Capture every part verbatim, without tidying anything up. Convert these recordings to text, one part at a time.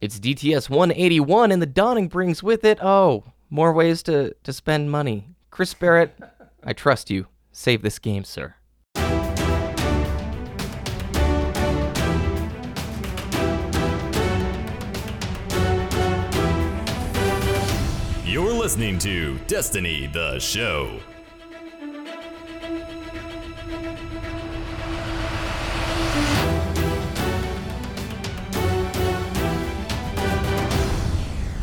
It's D T S one eighty-one, and the dawning brings with it, oh, more ways to, to spend money. Chris Barrett, I trust you. Save this game, sir. You're listening to Destiny the Show.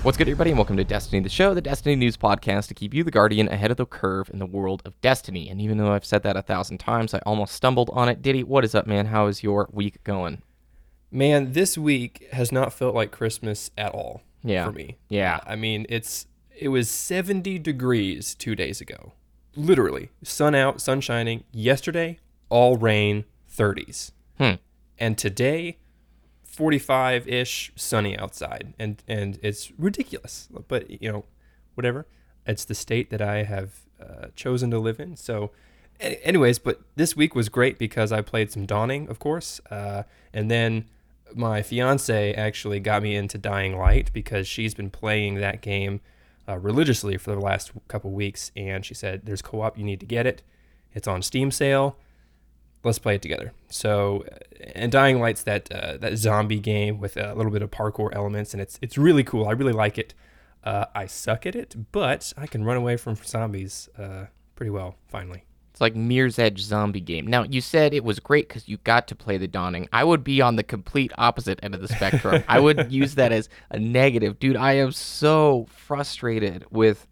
What's good, everybody, and welcome to Destiny the Show, the Destiny news podcast to keep you, the Guardian, ahead of the curve in the world of Destiny. And even though I've said that a thousand times, I almost stumbled on it. Diddy, what is up, man? How is your week going? Man, this week has not felt like Christmas at all yeah. for me. Yeah. I mean, it's it was seventy degrees two days ago. Literally. Sun out, sun shining. Yesterday, all rain, thirties. Hmm. And today, forty-five-ish, sunny outside, and and it's ridiculous, but you know, whatever, it's the state that I have uh, chosen to live in. So anyways, but this week was great because I played some Dawning, of course, uh, and then my fiance actually got me into Dying Light because she's been playing that game uh, religiously for the last couple weeks, and she said, there's co-op, you need to get it, it's on Steam sale. Let's play it together. So, and Dying Light's that uh, that zombie game with a little bit of parkour elements, and it's it's really cool. I really like it. Uh, I suck at it, but I can run away from zombies uh, pretty well, finally. It's like Mirror's Edge zombie game. Now, you said it was great because you got to play the Dawning. I would be on the complete opposite end of the spectrum. I would use that as a negative. Dude, I am so frustrated with,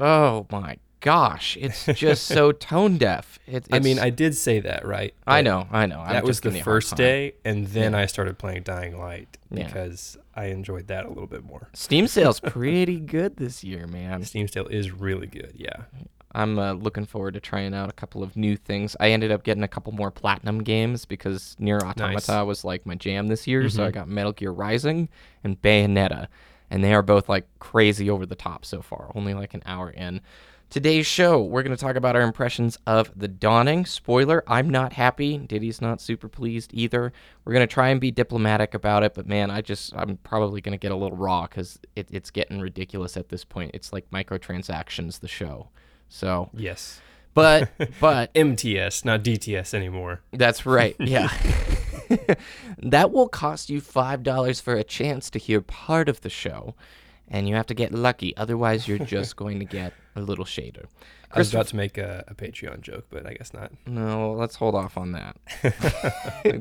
oh my gosh, it's just so tone deaf. It, it's, I mean, I did say that, right? But I know, I know. I'm that was the first day, and then yeah. I started playing Dying Light because yeah. I enjoyed that a little bit more. Steam sale's pretty good this year, man. Steam sale is really good, yeah. I'm uh, looking forward to trying out a couple of new things. I ended up getting a couple more Platinum games because Nier Automata nice. was like my jam this year, mm-hmm. so I got Metal Gear Rising and Bayonetta, and they are both like crazy over the top so far, only like an hour in. Today's show, we're going to talk about our impressions of The Dawning. Spoiler, I'm not happy. Diddy's not super pleased either. We're going to try and be diplomatic about it, but man, I just, I'm probably going to get a little raw because it, it's getting ridiculous at this point. It's like microtransactions, the show. So yes. But, but. M T S, not D T S anymore. That's right. Yeah. That will cost you five dollars for a chance to hear part of the show. And you have to get lucky. Otherwise, you're just going to get a little shader. Christopher, I was about to make a, a Patreon joke, but I guess not. No, let's hold off on that.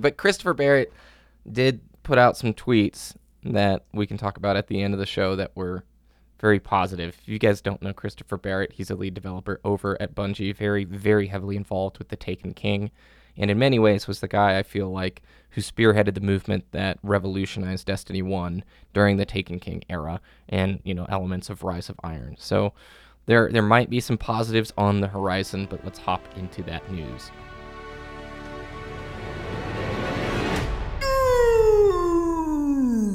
But Christopher Barrett did put out some tweets that we can talk about at the end of the show that were very positive. If you guys don't know Christopher Barrett, he's a lead developer over at Bungie, very, very heavily involved with the Taken King. And in many ways was the guy, I feel like, who spearheaded the movement that revolutionized Destiny one during the Taken King era and, you know, elements of Rise of Iron. So there, there might be some positives on the horizon, but let's hop into that news.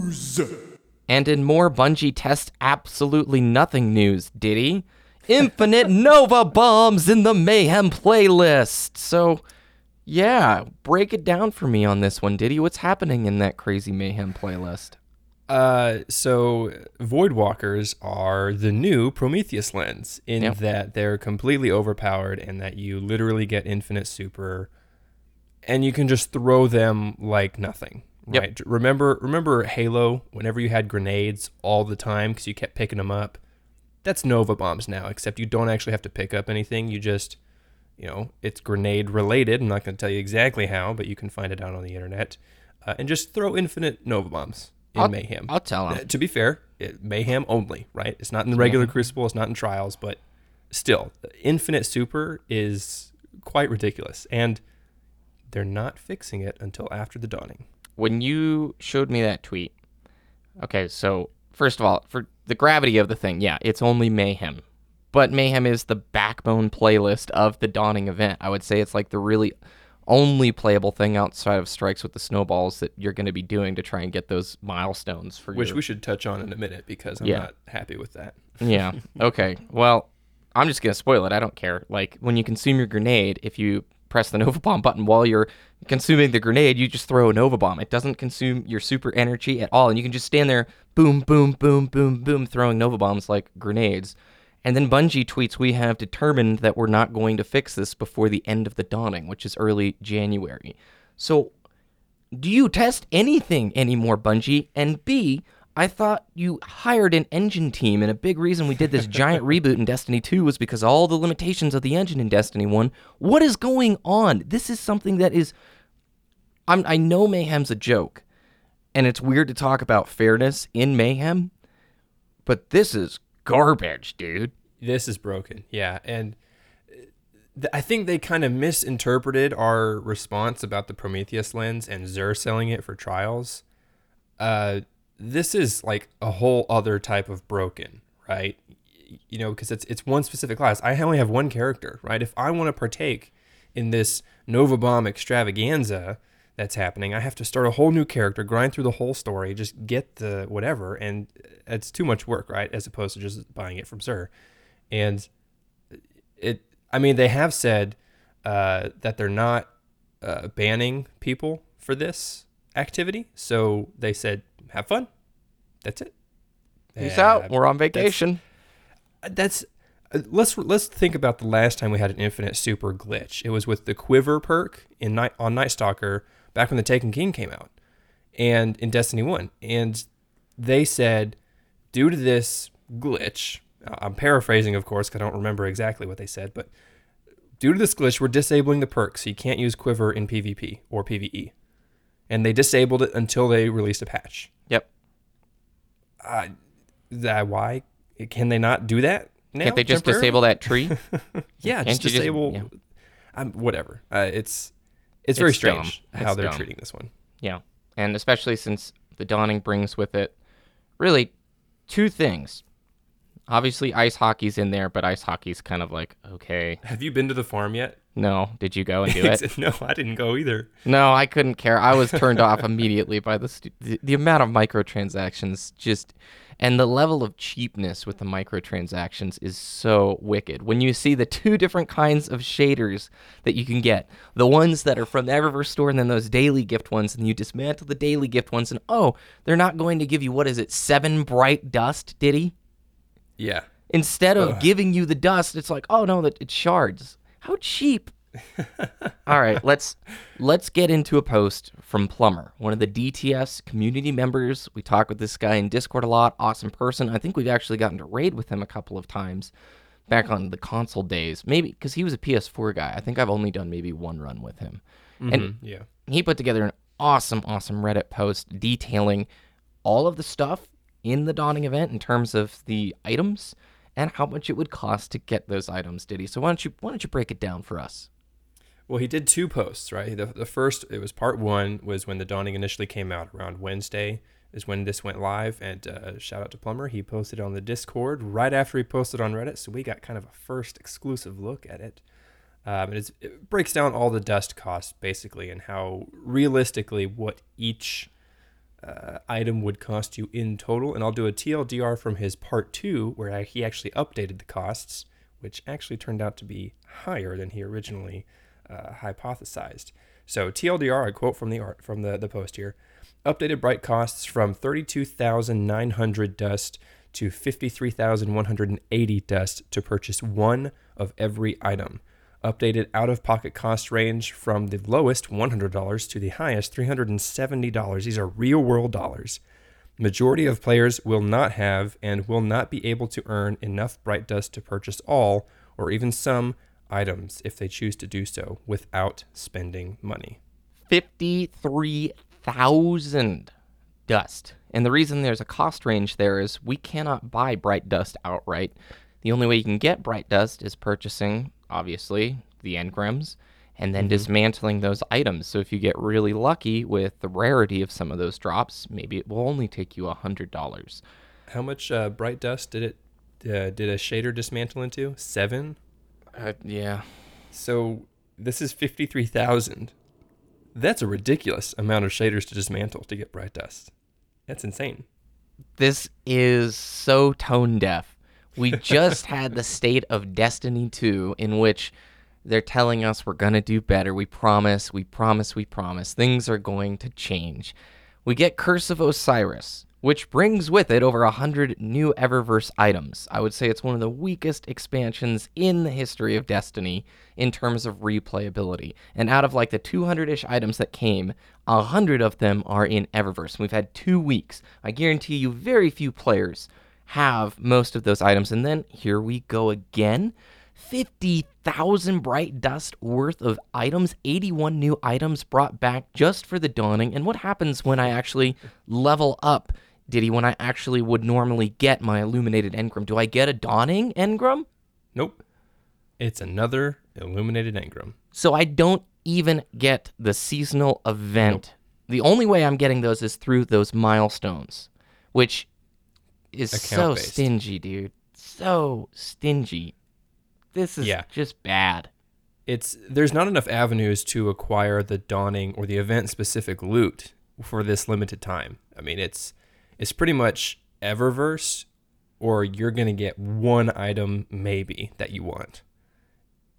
News! And in more Bungie test absolutely nothing news, Diddy. Infinite Nova Bombs in the Mayhem playlist. So... yeah, break it down for me on this one, Diddy. What's happening in that crazy Mayhem playlist? Uh, so Voidwalkers are the new Prometheus lens in yep. that they're completely overpowered and that you literally get infinite super, and you can just throw them like nothing. Right? Yep. Remember, remember Halo? Whenever you had grenades all the time because you kept picking them up. That's Nova Bombs now, except you don't actually have to pick up anything. You just You know, it's grenade related. I'm not going to tell you exactly how, but you can find it out on the internet. Uh, and just throw infinite Nova Bombs in I'll, Mayhem. I'll tell them. Uh, to be fair, it, Mayhem only, right? It's not in the regular yeah. Crucible. It's not in Trials, but still, infinite super is quite ridiculous. And they're not fixing it until after the Dawning. When you showed me that tweet, okay, so first of all, for the gravity of the thing, yeah, it's only Mayhem. But Mayhem is the backbone playlist of the Dawning event. I would say it's like the really only playable thing outside of Strikes with the Snowballs that you're going to be doing to try and get those milestones for you. Which your... we should touch on in a minute because I'm yeah. not happy with that. Yeah. Okay. Well, I'm just going to spoil it. I don't care. Like, when you consume your grenade, if you press the Nova Bomb button while you're consuming the grenade, you just throw a Nova Bomb. It doesn't consume your super energy at all, and you can just stand there, boom, boom, boom, boom, boom, throwing Nova Bombs like grenades. And then Bungie tweets, we have determined that we're not going to fix this before the end of the dawning, which is early January. So, do you test anything anymore, Bungie? And B, I thought you hired an engine team, and a big reason we did this giant reboot in Destiny two was because all the limitations of the engine in Destiny one. What is going on? This is something that is... I'm, I know Mayhem's a joke, and it's weird to talk about fairness in Mayhem, but this is garbage, dude. This is broken, yeah. And th- I think they kind of misinterpreted our response about the Prometheus lens and Xur selling it for Trials. Uh... This is like a whole other type of broken, right? You know, because it's it's one specific class. I only have one character, right? If I want to partake in this Nova Bomb extravaganza that's happening, I have to start a whole new character, grind through the whole story, just get the whatever, and it's too much work, right? As opposed to just buying it from Xur. And it, I mean, they have said uh, that they're not uh, banning people for this activity, so they said, have fun. That's it. Peace yeah, out. We're on vacation. That's, that's let's let's think about the last time we had an infinite super glitch. It was with the Quiver perk in night on Night Stalker back when the Taken King came out, and in Destiny one, and they said due to this glitch, I'm paraphrasing of course because I don't remember exactly what they said, but due to this glitch, we're disabling the perk, so you can't use Quiver in PvP or PvE. And they disabled it until they released a patch. Yep. Uh, that, why? Can they not do that now? Can't they just disable that tree? yeah, just disable... Just, yeah. Um, whatever. Uh, it's, it's it's very strange dumb. how it's they're dumb. treating this one. Yeah, and especially since the Dawning brings with it, really, two things. Obviously, ice hockey's in there, but ice hockey's kind of like, okay. Have you been to the farm yet? No. Did you go and do it? No, I didn't go either. No, I couldn't care. I was turned off immediately by the, stu- the the amount of microtransactions, just, and the level of cheapness with the microtransactions is so wicked. When you see the two different kinds of shaders that you can get, the ones that are from the Eververse store and then those daily gift ones, and you dismantle the daily gift ones, and oh, they're not going to give you, what is it, seven Bright Dust, Diddy? Yeah. Instead of Ugh. giving you the dust, it's like, oh no, that it's shards. How cheap. All right, let's let's get into a post from Plumber, one of the D T S community members. We talk with this guy in Discord a lot. Awesome person. I think we've actually gotten to raid with him a couple of times back on the console days. Maybe because he was a P S four guy. I think I've only done maybe one run with him. Mm-hmm, and yeah. He put together an awesome, awesome Reddit post detailing all of the stuff in the Dawning event in terms of the items and how much it would cost to get those items, Diddy. So why don't you why don't you break it down for us? Well, he did two posts, right? The, the first, it was part one, was when the Dawning initially came out around Wednesday, is when this went live. And uh, shout out to Plumber. He posted on the Discord right after he posted on Reddit, so we got kind of a first exclusive look at it. Um, and it's, it breaks down all the dust costs, basically, and how realistically what each... Uh, item would cost you in total, and I'll do a T L D R from his part two where I, he actually updated the costs, which actually turned out to be higher than he originally uh, hypothesized. So T L D R, a quote from the art from the, the post here: updated Bright costs from thirty-two thousand nine hundred dust to fifty-three thousand one hundred eighty dust to purchase one of every item. Updated out-of-pocket cost range from the lowest one hundred dollars to the highest three hundred seventy dollars. These are real-world dollars. Majority of players will not have and will not be able to earn enough Bright Dust to purchase all or even some items if they choose to do so without spending money. fifty-three thousand dust. And the reason there's a cost range there is we cannot buy Bright Dust outright. The only way you can get Bright Dust is purchasing... obviously, the engrams, and then mm-hmm. dismantling those items. So if you get really lucky with the rarity of some of those drops, maybe it will only take you one hundred dollars. How much uh, Bright Dust did it? Uh, did a shader dismantle into? Seven? Uh, yeah. So this is fifty-three thousand. That's a ridiculous amount of shaders to dismantle to get Bright Dust. That's insane. This is so tone deaf. We just had the state of Destiny two, in which They're telling us we're going to do better. We promise, we promise, we promise. Things are going to change. We get Curse of Osiris, which brings with it over one hundred new Eververse items. I would say it's one of the weakest expansions in the history of Destiny in terms of replayability. And out of like the two hundred-ish items that came, one hundred of them are in Eververse. We've had two weeks. I guarantee you very few players have most of those items. And then here we go again. fifty thousand Bright Dust worth of items, eighty-one new items brought back just for the Dawning. And what happens when I actually level up Diddy, when I actually would normally get my illuminated engram? Do I get a Dawning engram? Nope. It's another illuminated engram. So I don't even get the seasonal event. Nope. The only way I'm getting those is through those milestones, which is so stingy, dude. So stingy. This is yeah. just bad. It's there's not enough avenues to acquire the Dawning or the event-specific loot for this limited time. I mean, it's it's pretty much Eververse, or you're going to get one item maybe that you want.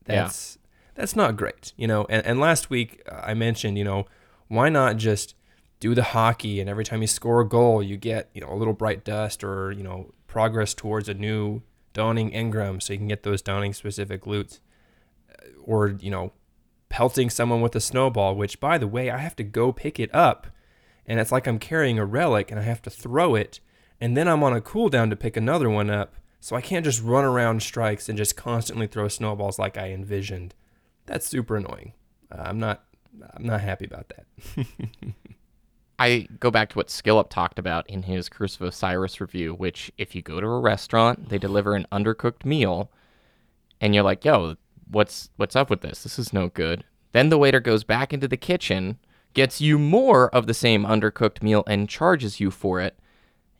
That's yeah. that's not great, you know. And, and last week I mentioned, you know, why not just do the hockey, and every time you score a goal, you get, you know, a little Bright Dust or, you know, progress towards a new Dawning engram, so you can get those Dawning specific loots, or, you know, pelting someone with a snowball, which, by the way, I have to go pick it up, and it's like I'm carrying a relic and I have to throw it, and then I'm on a cooldown to pick another one up, so I can't just run around Strikes and just constantly throw snowballs like I envisioned. That's super annoying. Uh, I'm not I'm not happy about that. I go back to what Skillup talked about in his Curse of Osiris review, which if you go to a restaurant, they deliver an undercooked meal, and you're like, yo, what's what's up with this? This is no good. Then the waiter goes back into the kitchen, gets you more of the same undercooked meal, and charges you for it.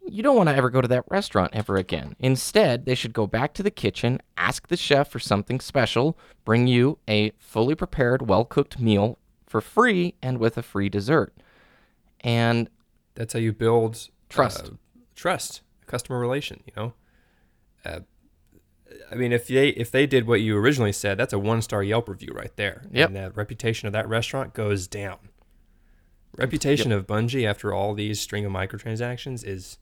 You don't want to ever go to that restaurant ever again. Instead, they should go back to the kitchen, ask the chef for something special, bring you a fully prepared, well-cooked meal for free and with a free dessert. And that's how you build trust, uh, trust, customer relation, you know, uh, I mean, if they, if they did what you originally said, that's a one-star Yelp review right there. Yep. And the reputation of that restaurant goes down. Reputation yep. of Bungie after all these string of microtransactions is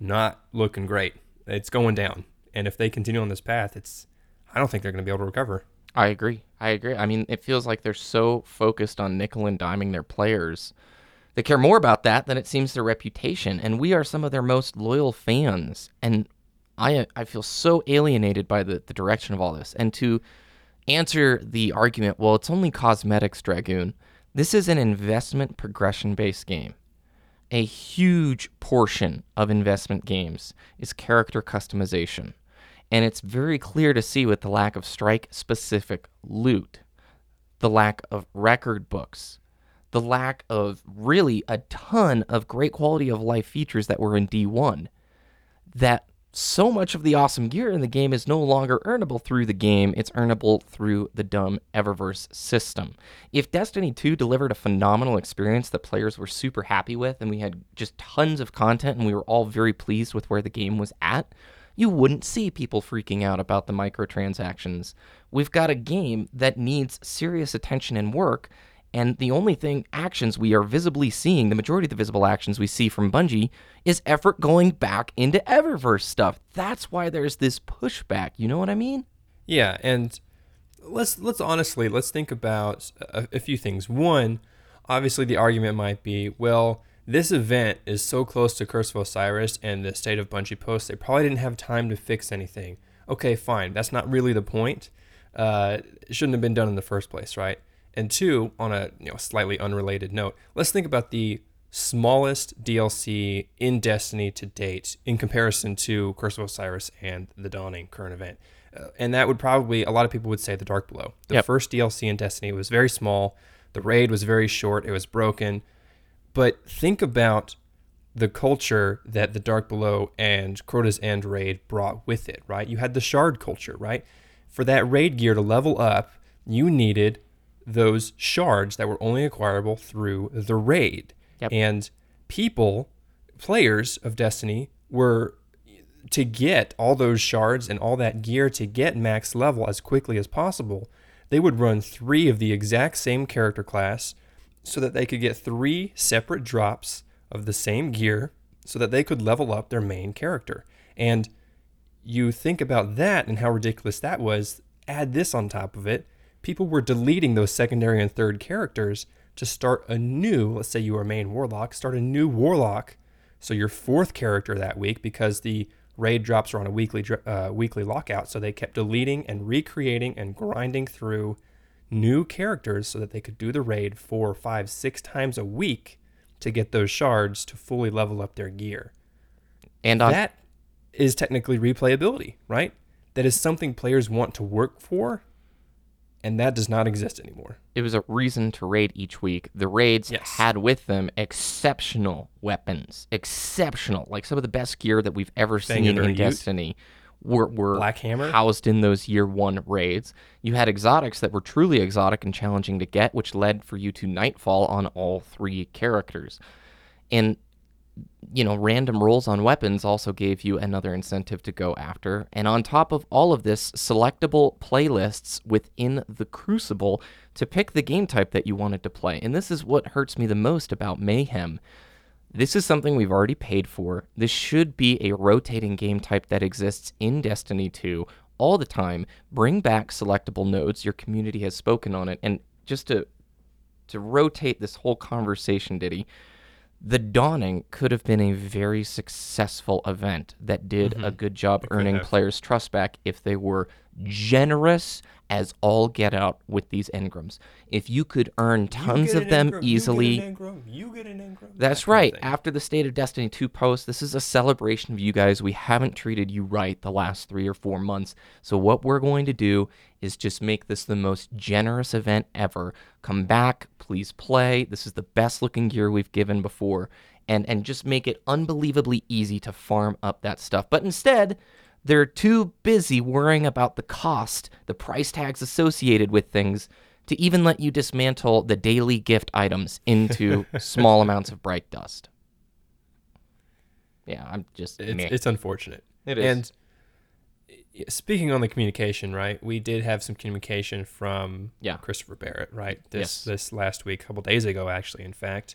not looking great. It's going down. And if they continue on this path, it's, I don't think they're going to be able to recover. I agree. I agree. I mean, it feels like they're so focused on nickel and diming their players. They care more about that than it seems their reputation, and we are some of their most loyal fans. And I I feel so alienated by the, the direction of all this. And to answer the argument, well, it's only cosmetics, Dragoon. This is an investment progression-based game. A huge portion of investment games is character customization. And it's very clear to see with the lack of strike-specific loot, the lack of record books, the lack of really a ton of great quality of life features that were in D one, that so much of the awesome gear in the game is no longer earnable through the game, it's earnable through the dumb Eververse system. If Destiny two delivered a phenomenal experience that players were super happy with, and we had just tons of content and we were all very pleased with where the game was at, you wouldn't see people freaking out about the microtransactions. We've got a game that needs serious attention and work. And the only thing, actions we are visibly seeing, the majority of the visible actions we see from Bungie, is effort going back into Eververse stuff. That's why there's this pushback. You know what I mean? Yeah, and let's let's honestly, let's think about a, a few things. One, obviously the argument might be, well, this event is so close to Curse of Osiris and the state of Bungie post, they probably didn't have time to fix anything. Okay, fine, that's not really the point. Uh, it shouldn't have been done in the first place, right? And two, on a you know slightly unrelated note, let's think about the smallest D L C in Destiny to date in comparison to Curse of Osiris and the Dawning current event. Uh, and that would probably, a lot of people would say the Dark Below. The yep. first D L C in Destiny was very small. The raid was very short. It was broken. But think about the culture that the Dark Below and Crota's End raid brought with it, right? You had the shard culture, right? For that raid gear to level up, you needed those shards that were only acquirable through the raid. Yep. And people, players of Destiny, were to get all those shards and all that gear to get max level as quickly as possible. they would run three of the exact same character class so that they could get three separate drops of the same gear so that they could level up their main character. And you think about that and how ridiculous that was, add this on top of it, people were deleting those secondary and third characters to start a new, let's say you were a main warlock, start a new warlock, so your fourth character that week, because the raid drops are on a weekly uh, weekly lockout, so they kept deleting and recreating and grinding through new characters so that they could do the raid four, five, six times a week to get those shards to fully level up their gear. And on- that is technically replayability, right? That is something players want to work for, and that does not exist anymore. It was a reason to raid each week. The raids yes. had with them exceptional weapons. Exceptional. Like some of the best gear that we've ever Bang seen in Ute. Destiny were, were Black Hammer. Housed in those year one raids. You had exotics that were truly exotic and challenging to get, which led for you to Nightfall on all three characters. And, you know, random rolls on weapons also gave you another incentive to go after. And on top of all of this, selectable playlists within the Crucible to pick the game type that you wanted to play. And this is what hurts me the most about Mayhem. This is something we've already paid for. This should be a rotating game type that exists in Destiny two all the time. Bring back selectable nodes. Your community has spoken on it. And just to to rotate this whole conversation, Diddy, the Dawning could have been a very successful event that did mm-hmm. a good job earning players' trust back if they were generous as all get out with these engrams. If you could earn tons of them engram, easily. You get an engram, you get an engram. That's that right. After the State of Destiny two post, this is a celebration of you guys. We haven't treated you right the last three or four months. So what we're going to do is just make this the most generous event ever. Come back, please play. This is the best looking gear we've given before. And and just make it unbelievably easy to farm up that stuff. But instead, they're too busy worrying about the cost, the price tags associated with things, to even let you dismantle the daily gift items into small amounts of bright dust. Yeah, I'm just... It's, it's unfortunate. It is. And speaking on the communication, right, we did have some communication from yeah. Christopher Barrett, right, this yes. this last week, a couple days ago, actually, in fact,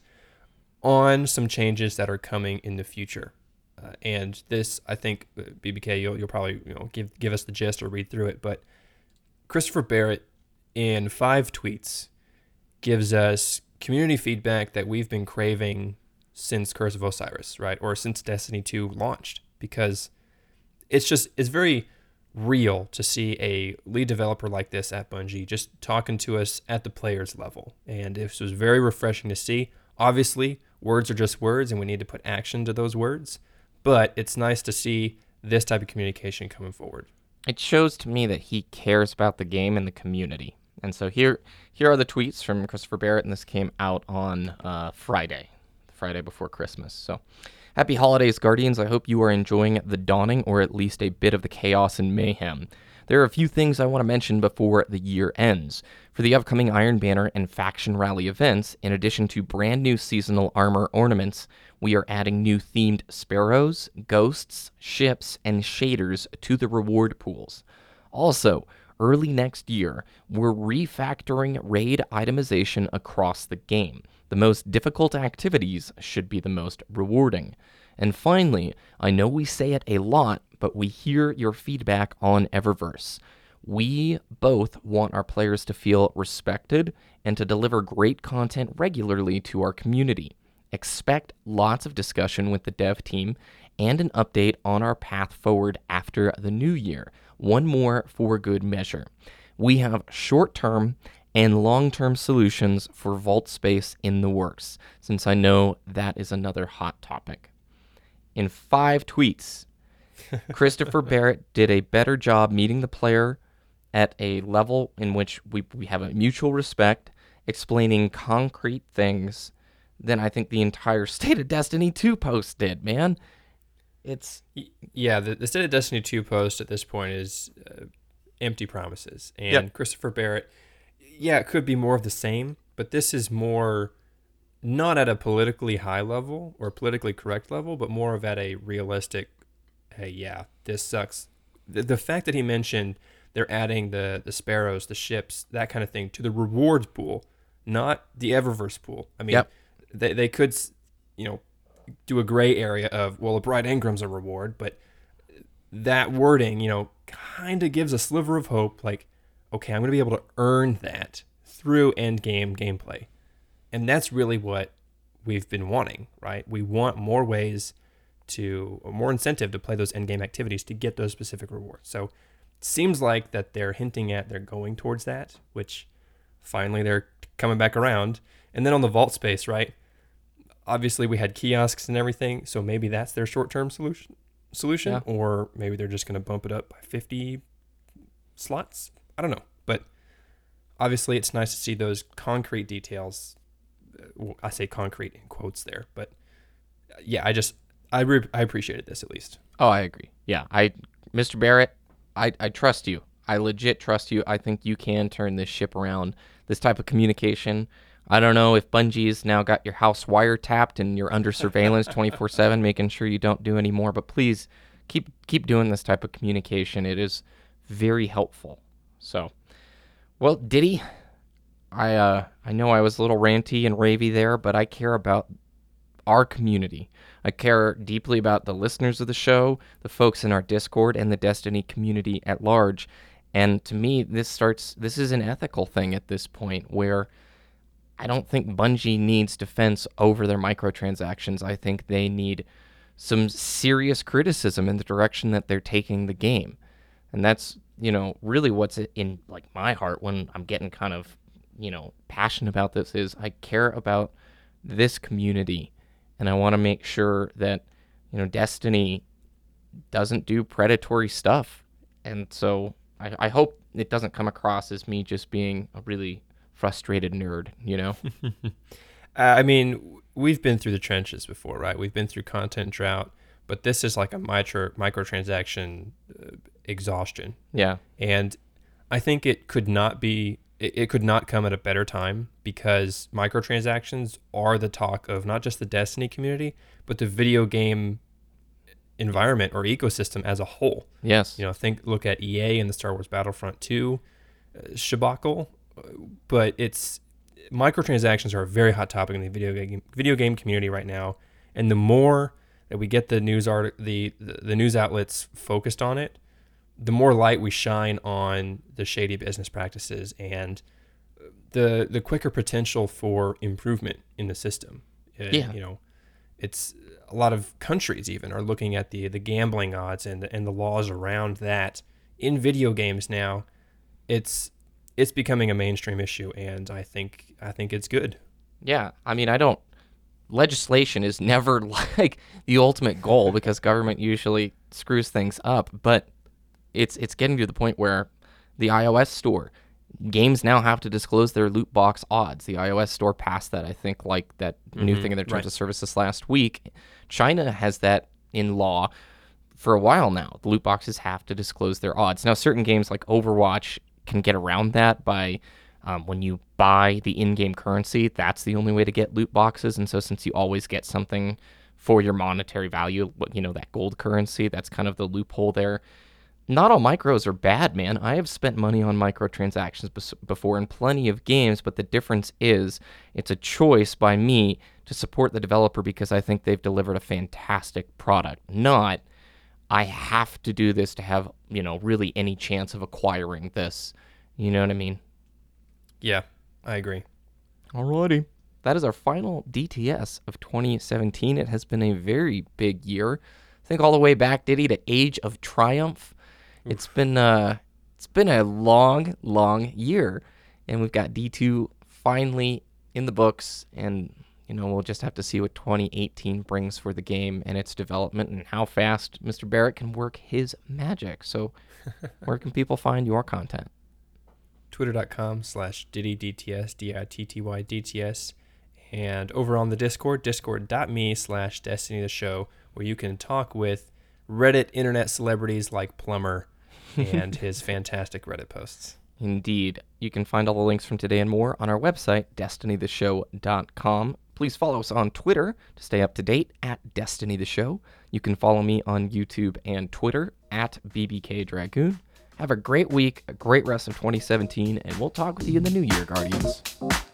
on some changes that are coming in the future. Uh, and this, I think, B B K, you'll, you'll probably you know give give us the gist or read through it, but Christopher Barrett, in five tweets, gives us community feedback that we've been craving since Curse of Osiris, right, or since Destiny two launched, because it's just, it's very... real to see a lead developer like this at Bungie just talking to us at the players level, and it was very refreshing to see. Obviously, words are just words and we need to put action to those words, but it's nice to see this type of communication coming forward. It shows to me that he cares about the game and the community. And so here here are the tweets from Christopher Barrett, and this came out on uh Friday Friday before Christmas. So happy holidays, Guardians. I hope you are enjoying the Dawning, or at least a bit of the chaos and mayhem. There are a few things I want to mention before the year ends. For the upcoming Iron Banner and Faction Rally events, in addition to brand new seasonal armor ornaments, we are adding new themed sparrows, ghosts, ships, and shaders to the reward pools. Also, early next year, we're refactoring raid itemization across the game. The most difficult activities should be the most rewarding. And finally, I know we say it a lot, but we hear your feedback on Eververse. We both want our players to feel respected and to deliver great content regularly to our community. Expect lots of discussion with the dev team and an update on our path forward after the new year. One more for good measure. We have short-term and long-term solutions for vault space in the works, since I know that is another hot topic. In five tweets, Christopher Barrett did a better job meeting the player at a level in which we, we have a mutual respect, explaining concrete things, than I think the entire State of Destiny two post did, man. It's Yeah, the, the State of Destiny two post at this point is uh, empty promises. And yep. Christopher Barrett... Yeah, it could be more of the same, but this is more not at a politically high level or politically correct level, but more of at a realistic, hey, yeah, this sucks. The, the fact that he mentioned they're adding the the sparrows, the ships, that kind of thing to the rewards pool, not the Eververse pool. I mean, yep. they they could, you know, do a gray area of, well, a Bright Ingram's a reward, but that wording, you know, kind of gives a sliver of hope, like, okay, I'm going to be able to earn that through end game gameplay. And that's really what we've been wanting, right? We want more ways to, or more incentive to play those end game activities to get those specific rewards. So it seems like that they're hinting at they're going towards that, which finally they're coming back around. And then on the vault space, right? Obviously we had kiosks and everything, so maybe that's their short-term solution. solution yeah. Or maybe they're just going to bump it up by fifty slots. I don't know, but obviously it's nice to see those concrete details. Well, I say concrete in quotes there, but yeah, I just I re- I appreciated this at least. Oh, I agree. Yeah, I Mister Barrett, I I trust you. I legit trust you. I think you can turn this ship around. This type of communication. I don't know if Bungie's now got your house wiretapped and you're under surveillance twenty-four seven, making sure you don't do any more, but please keep keep doing this type of communication. It is very helpful. So, well, Diddy, I uh, I know I was a little ranty and ravey there, but I care about our community. I care deeply about the listeners of the show, the folks in our Discord, and the Destiny community at large. And to me, this starts. This is an ethical thing at this point where I don't think Bungie needs defense over their microtransactions. I think they need some serious criticism in the direction that they're taking the game. And that's, you know, really what's in, like, my heart when I'm getting kind of, you know, passionate about this is I care about this community. And I want to make sure that, you know, Destiny doesn't do predatory stuff. And so I, I hope it doesn't come across as me just being a really frustrated nerd, you know? uh, I mean, we've been through the trenches before, right? We've been through content drought, but this is like a micro microtransaction uh, exhaustion. Yeah. And I think it could not be, it, it could not come at a better time, because microtransactions are the talk of not just the Destiny community, but the video game environment or ecosystem as a whole. Yes. You know, think, look at E A and the Star Wars Battlefront two uh, Shabacle. But it's microtransactions are a very hot topic in the video game video game community right now, and the more that we get the news art the, the, the news outlets focused on it, the more light we shine on the shady business practices and the the quicker potential for improvement in the system. It, yeah, you know, it's a lot of countries even are looking at the the gambling odds and the, and the laws around that in video games now. It's It's becoming a mainstream issue, and I think I think it's good. Yeah, I mean, I don't. Legislation is never like the ultimate goal because government usually screws things up. But it's it's getting to the point where the iOS store games now have to disclose their loot box odds. The iOS store passed that, I think, like that mm-hmm, new thing in their terms right. of services last week. China has that in law for a while now. The loot boxes have to disclose their odds. Now, certain games like Overwatch can get around that by um, when you buy the in-game currency, that's the only way to get loot boxes. And so since you always get something for your monetary value, you know, that gold currency, that's kind of the loophole there. Not all micros are bad, man. I have spent money on microtransactions bes- before in plenty of games, but the difference is it's a choice by me to support the developer because I think they've delivered a fantastic product, not I have to do this to have, you know, really any chance of acquiring this. You know what I mean? Yeah, I agree. Alrighty. That is our final D T S of twenty seventeen. It has been a very big year. Think all the way back, Diddy, to Age of Triumph. Oof. It's been uh, it's been a long, long year. And we've got D two finally in the books, and you know, we'll just have to see what twenty eighteen brings for the game and its development and how fast Mister Barrett can work his magic. So where can people find your content? Twitter.com slash Diddy DTS, D-I-T-T-Y D T S. And over on the Discord, discord.me slash Destiny the Show, where you can talk with Reddit internet celebrities like Plumber and his fantastic Reddit posts. Indeed. You can find all the links from today and more on our website, destiny the show dot com. Please follow us on Twitter to stay up to date at Destiny The Show. You can follow me on YouTube and Twitter at B B K Dragoon. Have a great week, a great rest of twenty seventeen, and we'll talk with you in the new year, Guardians.